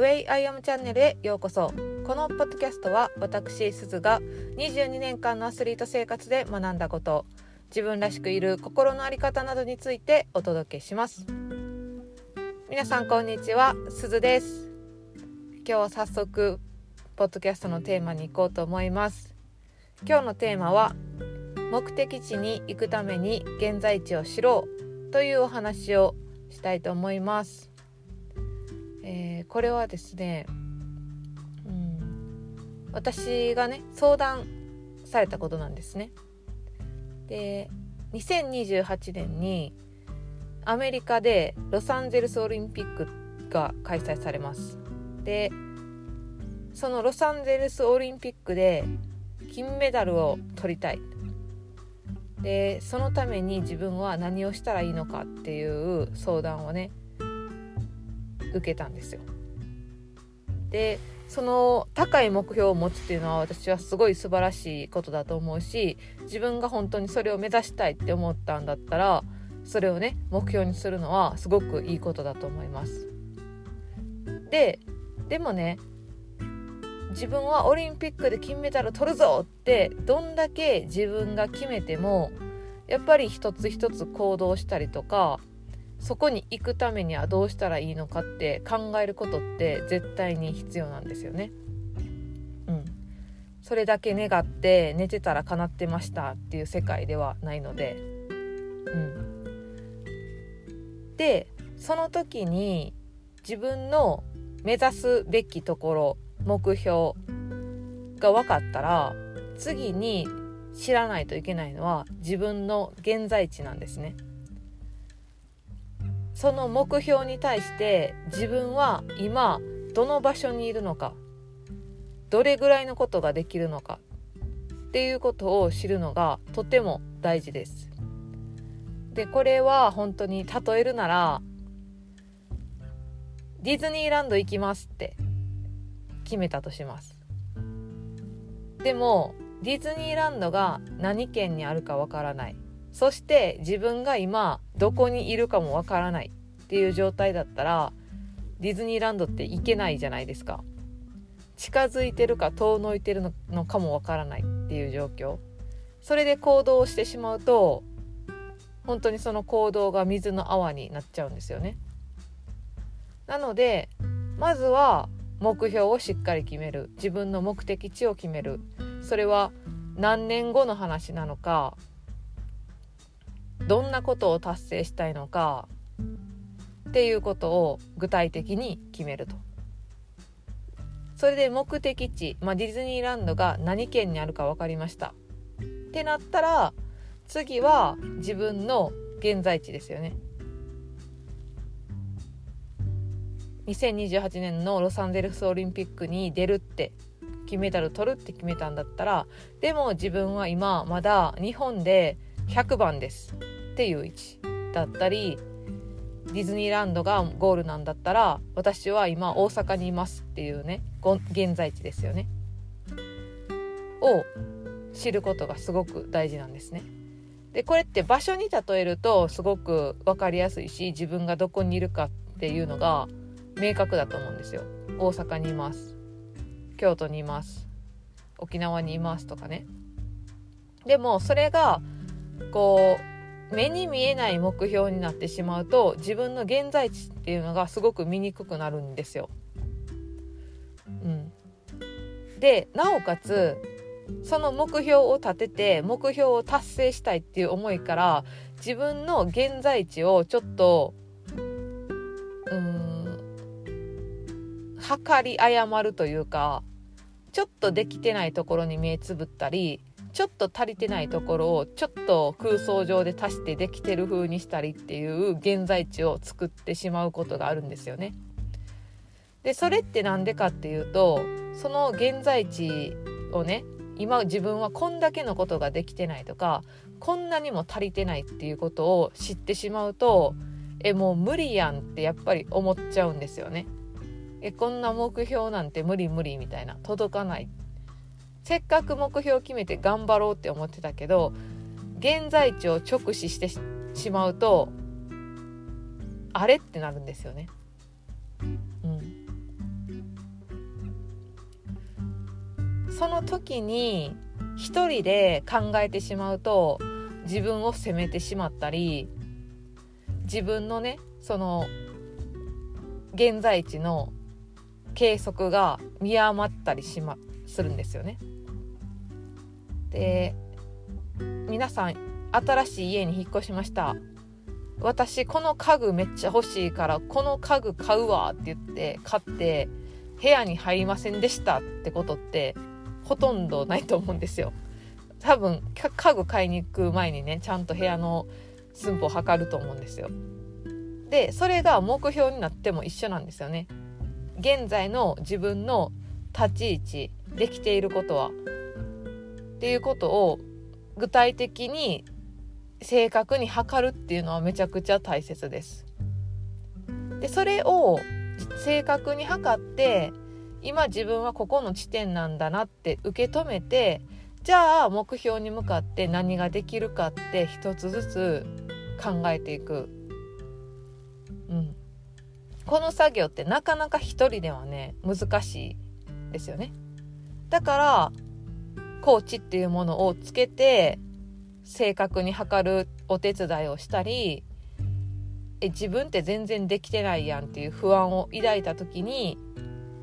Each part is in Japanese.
The Way I Am チャンネルへようこそ。このポッドキャストは私すずが22年間のアスリート生活で学んだこと、自分らしくいる心の在り方などについてお届けします。皆さんこんにちは、すずです。今日は早速ポッドキャストのテーマに行こうと思います。今日のテーマは目的地に行くために現在地を知ろうというお話をしたいと思います。これはですね、私がね相談されたことなんですね。で、2028年にアメリカでロサンゼルスオリンピックが開催されます。で、そのロサンゼルスオリンピックで金メダルを取りたい。で、そのために自分は何をしたらいいのかっていう相談をね受けたんですよ。で、その高い目標を持つっていうのは私はすごい素晴らしいことだと思うし、自分が本当にそれを目指したいって思ったんだったらそれをね目標にするのはすごくいいことだと思います。でもね、自分はオリンピックで金メダル取るぞってどんだけ自分が決めても、やっぱり一つ一つ行動したりとか、そこに行くためにはどうしたらいいのかって考えることって絶対に必要なんですよね。それだけ願って寝てたら叶ってましたっていう世界ではないので、で、その時に自分の目指すべきところ、目標が分かったら次に知らないといけないのは自分の現在地なんですね。その目標に対して自分は今どの場所にいるのか、どれぐらいのことができるのかっていうことを知るのがとても大事です。で、これは本当に例えるならディズニーランド行きますって決めたとします。でもディズニーランドが何県にあるかわからない、そして自分が今どこにいるかもわからないっていう状態だったらディズニーランドって行けないじゃないですか。近づいてるか遠のいてるのかもわからないっていう状況、それで行動をしてしまうと本当にその行動が水の泡になっちゃうんですよね。なのでまずは目標をしっかり決める、自分の目的地を決める。それは何年後の話なのか、どんなことを達成したいのかっていうことを具体的に決めると。それで目的地、ディズニーランドが何県にあるか分かりましたってなったら次は自分の現在地ですよね。2028年のロサンゼルスオリンピックに出るって、金メダル取るって決めたんだったら、でも自分は今まだ日本で100番ですっていう位置だったり、ディズニーランドがゴールなんだったら私は今大阪にいますっていうね現在地ですよねを知ることがすごく大事なんですね。で、これって場所に例えるとすごく分かりやすいし、自分がどこにいるかっていうのが明確だと思うんですよ。大阪にいます、京都にいます、沖縄にいますとかね。でもそれがこう目に見えない目標になってしまうと自分の現在地っていうのがすごく見にくくなるんですよ。で、なおかつその目標を立てて目標を達成したいっていう思いから自分の現在地をちょっと測り誤るというか、ちょっとできてないところに目つぶったり、ちょっと足りてないところをちょっと空想上で足してできてる風にしたりっていう現在地を作ってしまうことがあるんですよね。で、それってなんでかっていうと、その現在地をね、今自分はこんだけのことができてないとか、こんなにも足りてないっていうことを知ってしまうと、もう無理やんってやっぱり思っちゃうんですよね。こんな目標なんて無理みたいな、届かない、せっかく目標を決めて頑張ろうって思ってたけど現在地を直視してしまうとあれってなるんですよね。その時に一人で考えてしまうと自分を責めてしまったり、自分のねその現在地の計測が見余ったりするんですよね。で、皆さん新しい家に引っ越しました。私この家具めっちゃ欲しいからこの家具買うわって言って買って部屋に入りませんでしたってことってほとんどないと思うんですよ。多分家具買いに行く前にねちゃんと部屋の寸法を測ると思うんですよ。でそれが目標になっても一緒なんですよね。現在の自分の立ち位置、できていることはっていうことを具体的に正確に測るっていうのはめちゃくちゃ大切です。でそれを正確に測って今自分はここの地点なんだなって受け止めて、じゃあ目標に向かって何ができるかって一つずつ考えていく。うん、この作業ってなかなか一人ではね難しいですよね。だからコーチっていうものをつけて正確に測るお手伝いをしたり、自分って全然できてないやんっていう不安を抱いた時に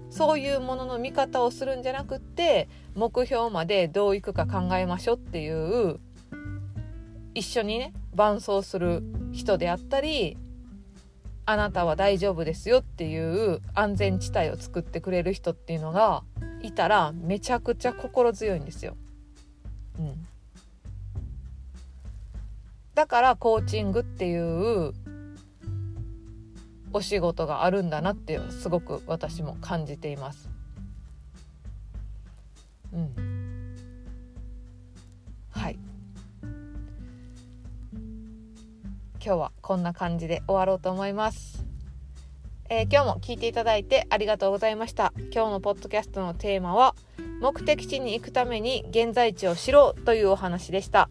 そういうものの見方をするんじゃなくって、目標までどういくか考えましょうっていう一緒にね伴走する人であったり、あなたは大丈夫ですよっていう安全地帯を作ってくれる人っていうのがいたらめちゃくちゃ心強いんですよ。うん、だからコーチングっていうお仕事があるんだなってすごく私も感じています。うん、はい。今日はこんな感じで終わろうと思います。今日も聞いていただいてありがとうございました。今日のポッドキャストのテーマは目的地に行くために現在地を知ろうというお話でした。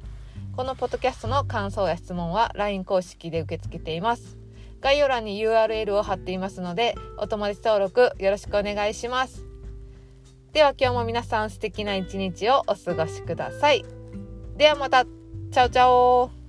このポッドキャストの感想や質問は LINE 公式で受け付けています。概要欄に URL を貼っていますのでお友達登録よろしくお願いします。では今日も皆さん素敵な一日をお過ごしください。ではまた。チャオチャオ。